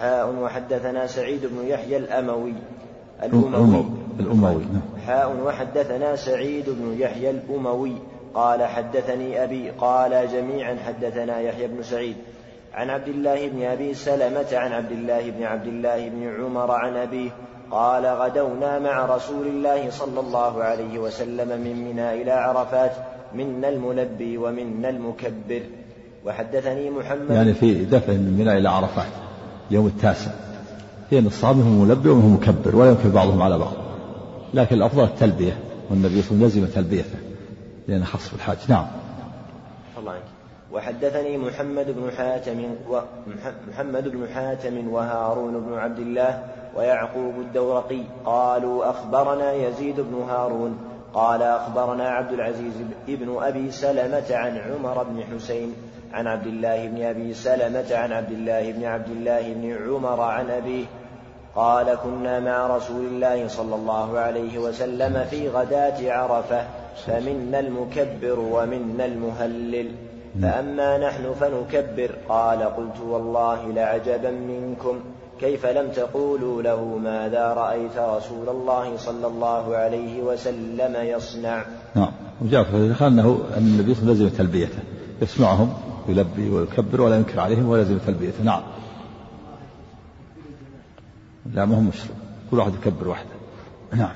حاء وحدثنا سعيد بن يحيى الأموي حاء وحدثنا سعيد بن يحيى الأموي قال حدثني أبي قال جميعا حدثنا يحيى بن سعيد عن عبد الله بن أبي سلمة عن عبد الله بن عمر عن أبيه قال غدونا مع رسول الله صلى الله عليه وسلم من منى إلى عرفات، منا الملبي ومنا المكبر. وحدثني محمد يعني في دفع من منى إلى عرفات اليوم 9 لأن الصحابة هم ملبي وهم مكبر، ولا ينكر بعضهم على بعض، لكن الأفضل التلبية، والنبي صلى الله عليه وسلم لزم تلبيته لأنه خاص بالحاج. نعم. وحدثني محمد بن حاتم وهارون بن عبد الله ويعقوب الدورقي قالوا أخبرنا يزيد بن هارون قال أخبرنا عبد العزيز بن أبي سلمة عن عمر بن حسين عن عبد الله بن أبي سلمة عن عبد الله بن عمر عن أبيه قال: كنا مع رسول الله صلى الله عليه وسلم في غداة عرفة، فمنا المكبر ومنا المهلل، فأما نحن فنكبر. قال: قلت: والله لعجبا منكم، كيف لم تقولوا له ماذا رأيت رسول الله صلى الله عليه وسلم يصنع؟ نعم. وجاء في أنه النبي لازم تلبيته، يسمعهم يلبي ويكبر ولا ينكر عليهم ولازم تلبيته. نعم. لا، ما هم مشروع، كل واحد يكبر وحده. نعم.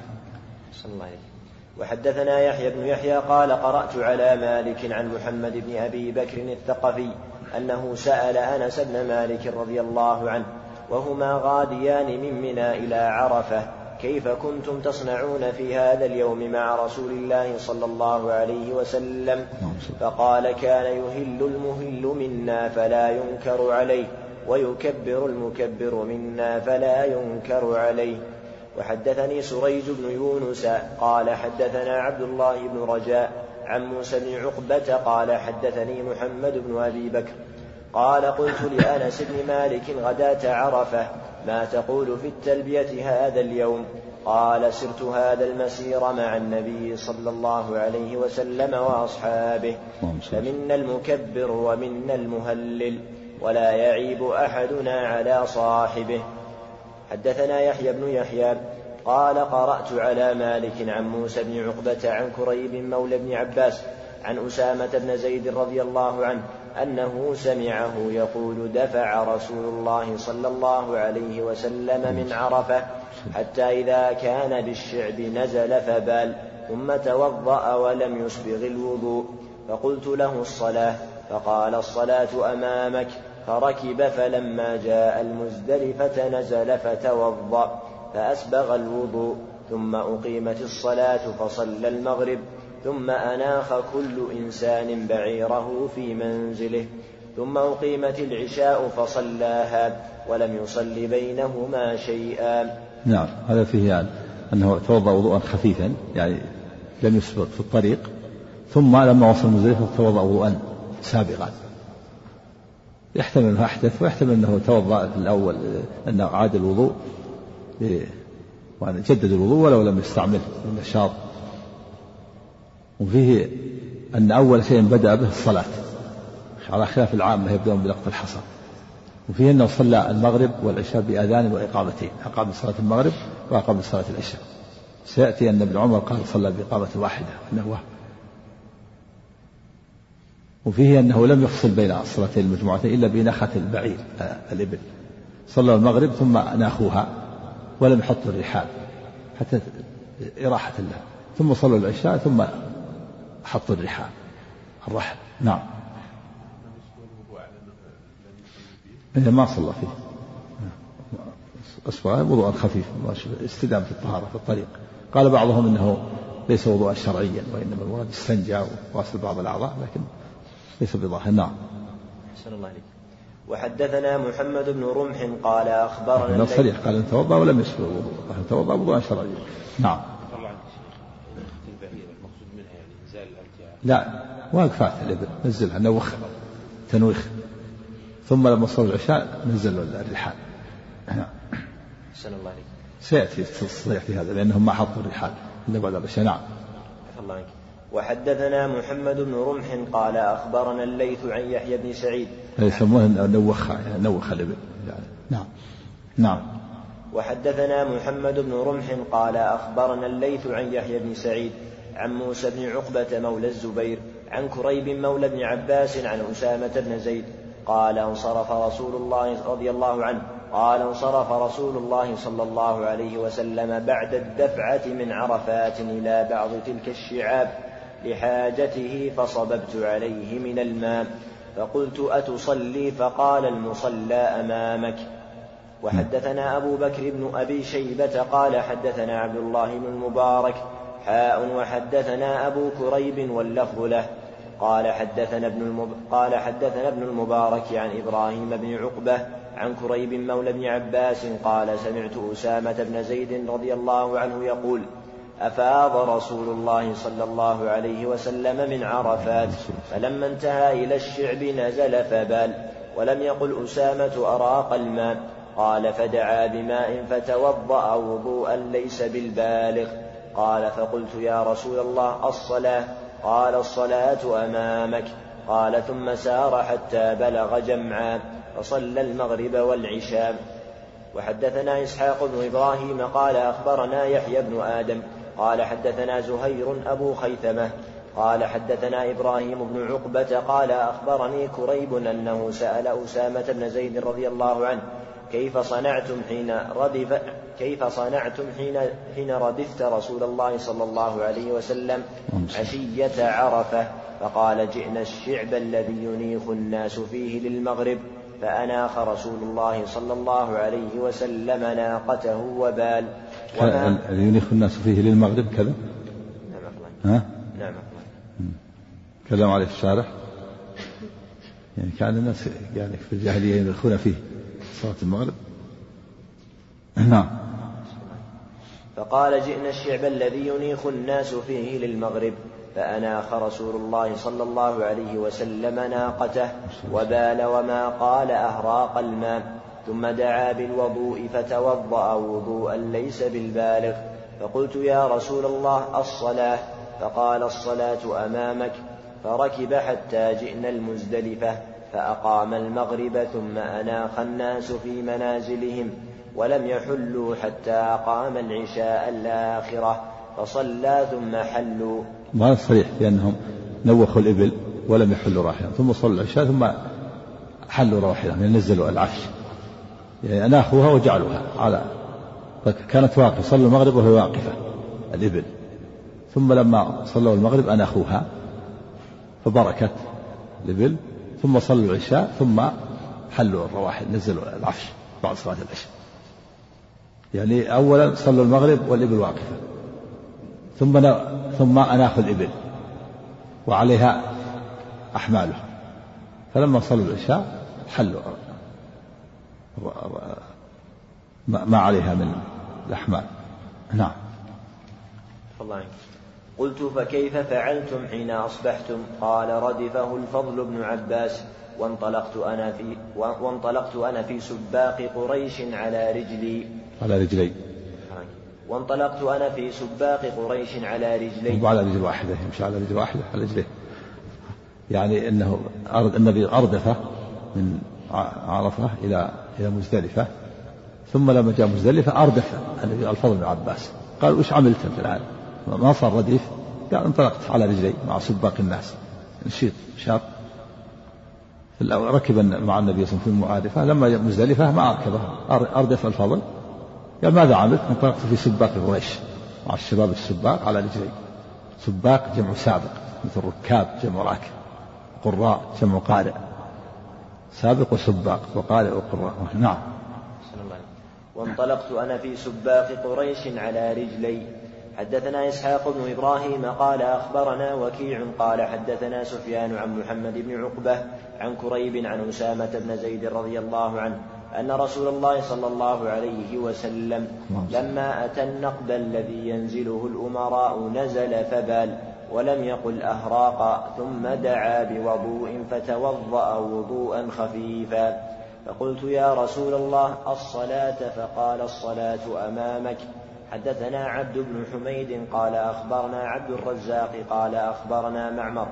وحدثنا يحيى بن يحيى قال: قرأت على مالك عن محمد بن أبي بكر الثقفي أنه سأل أنس بن مالك رضي الله عنه وهما غاديان من منى إلى عرفة: كيف كنتم تصنعون في هذا اليوم مع رسول الله صلى الله عليه وسلم؟ فقال: كان يهل المهل منا فلا ينكر عليه، ويكبر المكبر منا فلا ينكر عليه. وحدثني سريج بن يونس قال: حدثنا عبد الله بن رجاء عن موسى بن عقبة قال: حدثني محمد بن أبي بكر قال: قلت لأنس بن مالك غداة عرفة: ما تقول في التلبية هذا اليوم؟ قال: سرت هذا المسير مع النبي صلى الله عليه وسلم وأصحابه، فمنا المكبر ومنا المهلل، ولا يعيب أحدنا على صاحبه. حدثنا يحيى بن يحيى قال: قرأت على مالك عن موسى بن عقبة عن كريب مولى ابن عباس عن أسامة بن زيد رضي الله عنه أنه سمعه يقول: دفع رسول الله صلى الله عليه وسلم من عرفة حتى إذا كان بالشعب نزل فبال، ثم توضأ ولم يسبغ الوضوء، فقلت له: الصلاة؟ فقال: الصلاة أمامك. فركب، فلما جاء المزدلفة نزل فتوضأ فأسبغ الوضوء، ثم أقيمت الصلاة فصلى المغرب، ثم أناخ كل إنسان بعيره في منزله، ثم أقيمت العشاء فصلاها ولم يصل بينهما شيئا. نعم. هذا فيه يعني أنه توضأ وضوءا خفيفا، يعني لم يسبغ في الطريق، ثم لما وصل المزدلفة توضأ وضوءا سابغا. يحتمل أنه أحدث، ويحتمل أنه توضأ في الأول، أنه عاد الوضوء وأن جدد الوضوء ولو لم يستعمل النشاط. وفيه أن أول شيء بدأ به الصلاة على خلاف العامة يبدأون بلقط الحصى. وفيه أنه صلى المغرب والعشاء بأذان وإقامتين، أقام صلاة المغرب وأقام صلاة العشاء. سيأتي أن ابن عمر قال: صلى بإقامة واحدة. وفيه أنه لم يفصل بين الصلاتين المجموعتين إلا بنخة البعير الإبل، صلى المغرب ثم ناخوها ولم يحطوا الرحال حتى إراحة الله، ثم صلوا العشاء ثم حطوا الرحال الرحل. نعم. ما صلى فيه أصبغ وضوء خفيف استدامة الطهارة في الطريق. قال بعضهم إنه ليس وضوء شرعيا، وإنما الورد استنجى وواصل بعض الأعضاء، لكن ليس بظاهر. نعم. أحسن الله عليك. وحدثنا محمد بن رمح قال: أخبرنا الصريح قال: أن توضأ ولم يسبغ الوضوء، توضأ وضوءا شرعيا. نعم. طبعا المقصود منها يعني إنزال الأمتعة، لا واقفات الإبل نزلها، نوخ تنويخ، ثم لما صلوا العشاء نزلوا الرحال. نعم. أحسن الله عليك. سيأتي التصريح في هذا لأنهم ما حطوا الرحال إلا بعد العشاء. نعم. أحسن الله عليك. وحدثنا محمد بن رمح قال: أخبرنا الليث عن يحيى بن سعيد يسمونه نوخ الإبل. نعم. نعم. وحدثنا محمد بن رمح قال: أخبرنا الليث عن يحيى بن سعيد عن موسى بن عقبة مولى الزبير عن كريب مولى ابن عباس عن أسامة بن زيد قال: انصرف رسول الله رضي الله عنه قال: انصرف رسول الله صلى الله عليه وسلم بعد الدفعة من عرفات إلى بعض تلك الشعاب لحاجته، فصببت عليه من الماء، فقلت: أتصلي؟ فقال: المصلى أمامك. وحدثنا أبو بكر بن أبي شيبة قال: حدثنا عبد الله بن المبارك وحدثنا أبو كريب واللفظ له قال: حدثنا ابن المبارك عن إبراهيم بن عقبة عن كريب مولى بن عباس قال: سمعت أسامة بن زيد رضي الله عنه يقول: أفاض رسول الله صلى الله عليه وسلم من عرفات، فلما انتهى إلى الشعب نزل فبال، ولم يقل أسامة أراق الماء. قال فدعا بماء فتوضأ وضوءا ليس بالبالغ. قال فقلت يا رسول الله الصلاة؟ قال الصلاة أمامك. قال ثم سار حتى بلغ جمعا فصلى المغرب والعشاء. وحدثنا إسحاق بن إبراهيم قال أخبرنا يحيى بن آدم قال حدثنا زهير أبو خيثمة قال حدثنا إبراهيم بن عقبة قال أخبرني كريب أنه سأل أسامة بن زيد رضي الله عنه كيف صنعتم حين ردفت رسول الله صلى الله عليه وسلم عشية عرفة؟ فقال جئنا الشعب الذي ينيخ الناس فيه للمغرب، فأناخ رسول الله صلى الله عليه وسلم ناقته وبال. ينيخ الناس فيه للمغرب كذا؟ نعم. كلام عليه الشارح يعني كان الناس يعني في الجاهلية يدخلون فيه صلاة المغرب. نعم. فقال جئنا الشعب الذي ينيخ الناس فيه للمغرب، فأناخ رسول الله صلى الله عليه وسلم ناقته وبال وما قال أهراق الماء، ثم دعا بالوضوء فتوضأ وضوءا ليس بالبالغ. فقلت يا رسول الله الصلاة؟ فقال الصلاة أمامك. فركب حتى جئنا المزدلفة فأقام المغرب، ثم أناخ الناس في منازلهم ولم يحلوا حتى أقام العشاء الآخرة فصلى ثم حلوا. ما صريح لأنهم نوخوا الإبل ولم يحلوا راحلهم، ثم صلوا العشاء ثم حلوا راحلهم، يعني نزلوا العش، يعني أناخوها وجعلوها على، فكانت واقفة، صلوا المغرب وهي واقفة الإبل، ثم لما صلوا المغرب أناخوها فبركت الإبل، ثم صلوا العشاء ثم حلوا الرواحل، نزلوا العفش بعد صلاة العشاء. يعني أولا صلوا المغرب والإبل واقفة، ثم أناخوا الإبل وعليها أحمالها، فلما صلوا العشاء حلوا ما عليها من الأحمال. نعم. الله. قلت فكيف فعلتم حين أصبحتم؟ قال ردفه الفضل بن عباس وانطلقت أنا في سباق قريش على رجلي على رجل واحدة، يمشي على رجل واحدة على رجليه، يعني أنه النبي أردفه من عرفة إلى مزدلفة، ثم لما جاء مزدلفة أردف الفضل بن عباس، قال وش عملت أنت الآن؟ ما صار رديف، قال انطلقت على رجلي مع سباق الناس، نشيط شاب. ركب مع النبي صلى الله عليه وسلم في المعارفة، لما جاء مزدلفة ما ركبها، أردف الفضل، قال ماذا عملت؟ انطلقت في سباق قريش مع الشباب السباق على رجلي. سباق جمع سابق، مثل ركاب جمع راكب، قراء جمع قارئ، سابق وسباق وقارئ وقراء. نعم. وانطلقت أنا في سباق قريش على رجلي. حدثنا إسحاق بن إبراهيم قال أخبرنا وكيع قال حدثنا سفيان عن محمد بن عقبة عن كريب عن أسامة بن زيد رضي الله عنه أن رسول الله صلى الله عليه وسلم لما أتى النقب الذي ينزله الأمراء نزل فبال ولم يقل أهراق، ثم دعا بوضوء فتوضأ وضوءا خفيفا. فقلت يا رسول الله الصلاة؟ فقال الصلاة أمامك. حدثنا عبد بن حميد قال أخبرنا عبد الرزاق قال أخبرنا معمر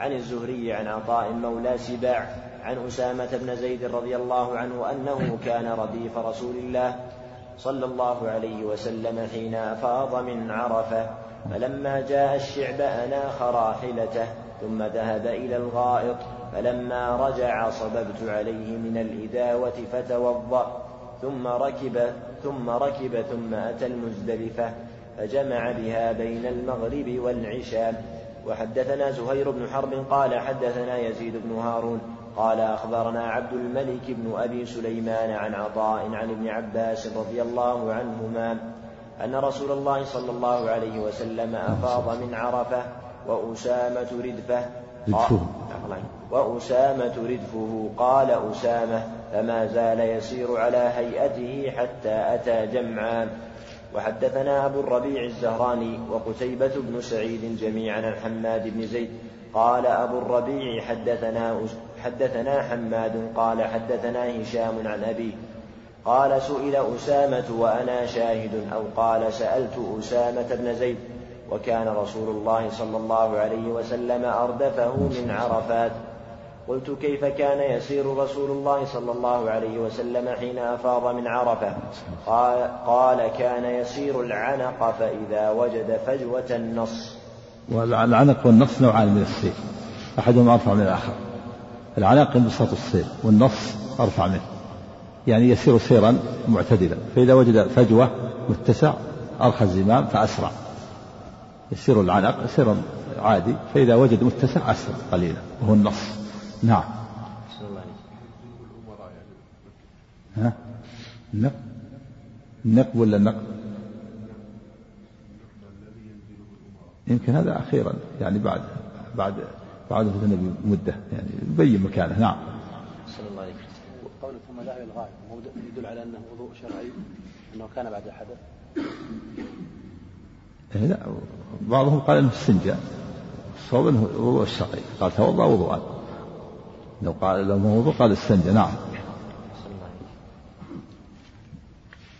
عن الزهري عن عطاء مولى سباع عن أسامة بن زيد رضي الله عنه أنه كان رديف رسول الله صلى الله عليه وسلم حين أفاض من عرفة، فلما جاء الشعب أناخ راحلته ثم ذهب إلى الغائط، فلما رجع صببت عليه من الإداوة فتوضأ، ثم ركب ثم أتى المزدلفة فجمع بها بين المغرب والعشاء. وحدثنا زهير بن حرب قال حدثنا يزيد بن هارون قال أخبرنا عبد الملك بن أبي سليمان عن عطاء عن ابن عباس رضي الله عنهما أن رسول الله صلى الله عليه وسلم أفاض من عرفة وأسامة ردفه قال أسامة، فما زال يسير على هيئته حتى أتى جمعا، وحدثنا أبو الربيع الزهراني وقتيبة بن سعيد جميعا عن حماد بن زيد قال أبو الربيع حدثنا حماد قال حدثنا هشام عن أبيه قال سئل أسامة وأنا شاهد أو قال سألت أسامة بن زيد وكان رسول الله صلى الله عليه وسلم أردفه من عرفات. قلت كيف كان يسير رسول الله صلى الله عليه وسلم حين أفاض من عرفة؟ قال كان يسير العنق فإذا وجد فجوة النص. والعنق والنص نوعان من السير، أحدهم أرفع من الآخر. العنق انبساط السير والنص أرفع منه، يعني يسير سيرا معتدلا، فإذا وجد فجوة متسع أرخى الزمام فأسرع. يسير العنق سيرا عادي، فإذا وجد متسع أسرع قليلا وهو النص. نعم. ها؟ النقب. النقب ولا النقب؟ يمكن هذا أخيرا، يعني بعد النبي مدة، يعني يبين مكانه. نعم. صلى الله عليه وسلم. قوله ثم دعا للغائب يدل على أنه وضوء شرعي، أنه كان بعد الحدث. لا، بعضهم قال أنه السنجة، الصواب أنه وضوء الشرعي. قال توضأ وضوءا. لو قال الموضوع قال السنجة. نعم.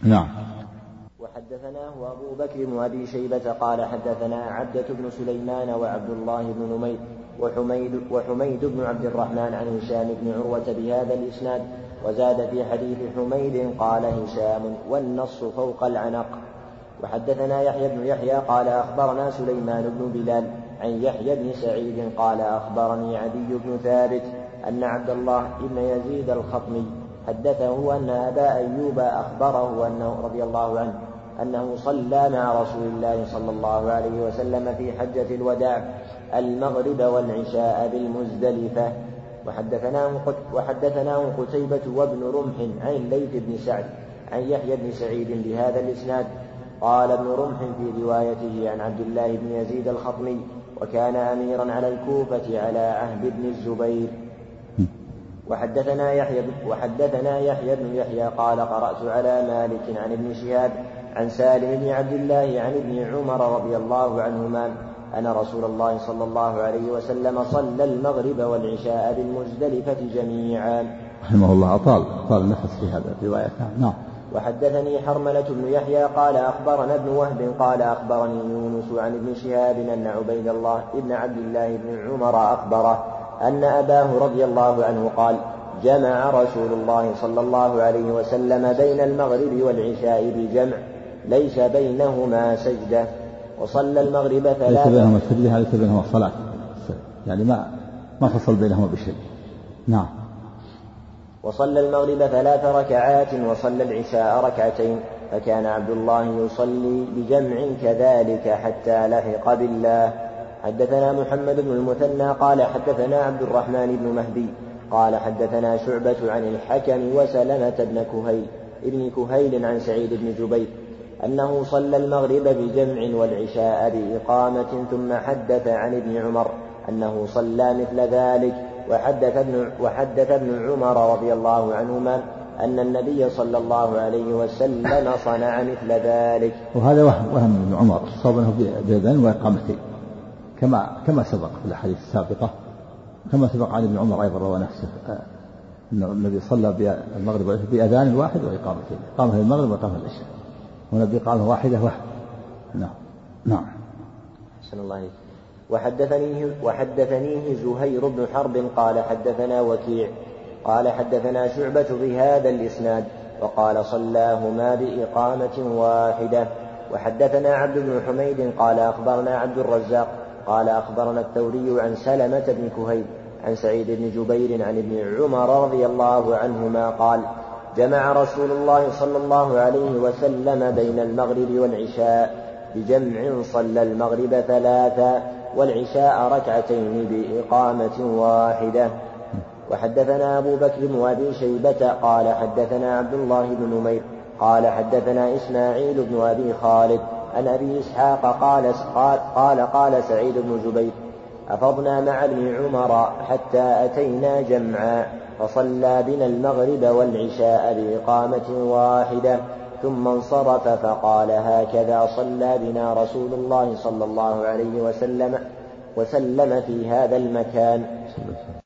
نعم. وحدثناه أبو بكر بن أبي شيبة قال حدثنا عبدة بن سليمان وعبد الله بن نمير وحميد بن عبد الرحمن عن هشام بن عروة بهذا الإسناد، وزاد في حديث حميد قال هشام والنص فوق العنق. وحدثنا يحيى بن يحيى قال أخبرنا سليمان بن بلال عن يحيى بن سعيد قال أخبرني عدي بن ثابت أن عبد الله بن يزيد الخطمي حدثه أن أبا أيوب أخبره أنه رضي الله عنه أنه صلى مع رسول الله صلى الله عليه وسلم في حجة الوداع المغرب والعشاء بالمزدلفة. وحدثناه قتيبة وابن رمح عن الليث بن سعد عن يحيى بن سعيد بهذا الإسناد. قال ابن رمح في روايته عن عبد الله بن يزيد الخطمي وكان أميرا على الكوفة على عهد ابن الزبير. وحدثنا يحيى بن يحيى قال قرأت على مالك عن ابن شهاب عن سالم بن عبد الله عن ابن عمر رضي الله عنهما أن رسول الله صلى الله عليه وسلم صلى المغرب والعشاء بالمزدلفة جميعا. رحمه الله، أطال نفس في هذا الرواية. نعم. وحدثني حرملة بن يحيى قال أخبرنا ابن وهب قال أخبرني يونس عن ابن شهاب أن عبيد الله ابن عبد الله بن عمر أخبره أن أباه رضي الله عنه قال جمع رسول الله صلى الله عليه وسلم بين المغرب والعشاء بجمع ليس بينهما سجدة، وصلى المغرب ثلاثا. ليس بينهما سجدة، ليس بينهما صلاة، يعني ما فصل بينهما بشيء. نعم. وصلى المغرب 3 ركعات وصلى العشاء 2 ركعات، فكان عبد الله يصلي بجمع كذلك حتى لحق بالله. حدثنا محمد بن المثنى قال حدثنا عبد الرحمن بن مهدي قال حدثنا شعبة عن الحكم وسلمة ابن كهيل عن سعيد بن جبير أنه صلى المغرب بجمع والعشاء بإقامة، ثم حدث عن ابن عمر أنه صلى مثل ذلك. وحدث ابن عمر رضي الله عنهما أن النبي صلى الله عليه وسلم صنع مثل ذلك. وهذا وهم ابن عمر، صابنه بيدين وإقامتين كما سبق في الأحاديث السابقة، كما سبق عن ابن عمر أيضا روى نفسه أن النبي صلى المغرب بأذان واحد وإقامتين، قام في المغرب وقام في العشاء، والنبي قام واحدة. نعم. أحسن الله عليك. وحدثنيه زهير بن حرب قال حدثنا وكيع قال حدثنا شعبة بهذا الإسناد وقال صلاهما بإقامة واحدة. وحدثنا عبد بن حميد قال أخبرنا عبد الرزاق قال أخبرنا الثوري عن سلمة بن كهيل عن سعيد بن جبير عن ابن عمر رضي الله عنهما قال جمع رسول الله صلى الله عليه وسلم بين المغرب والعشاء بجمع، صلى المغرب 3 والعشاء 2 بإقامة واحدة. وحدثنا أبو بكر بن أبي شيبة قال حدثنا عبد الله بن نمير قال حدثنا إسماعيل بن أبي خالد عن أبي إسحاق قال سعيد بن جبير أفضنا مع ابن عمر حتى أتينا جمعا فصلى بنا المغرب والعشاء بإقامة واحدة، ثم انصرف فقال هكذا صلى بنا رسول الله صلى الله عليه وسلم في هذا المكان.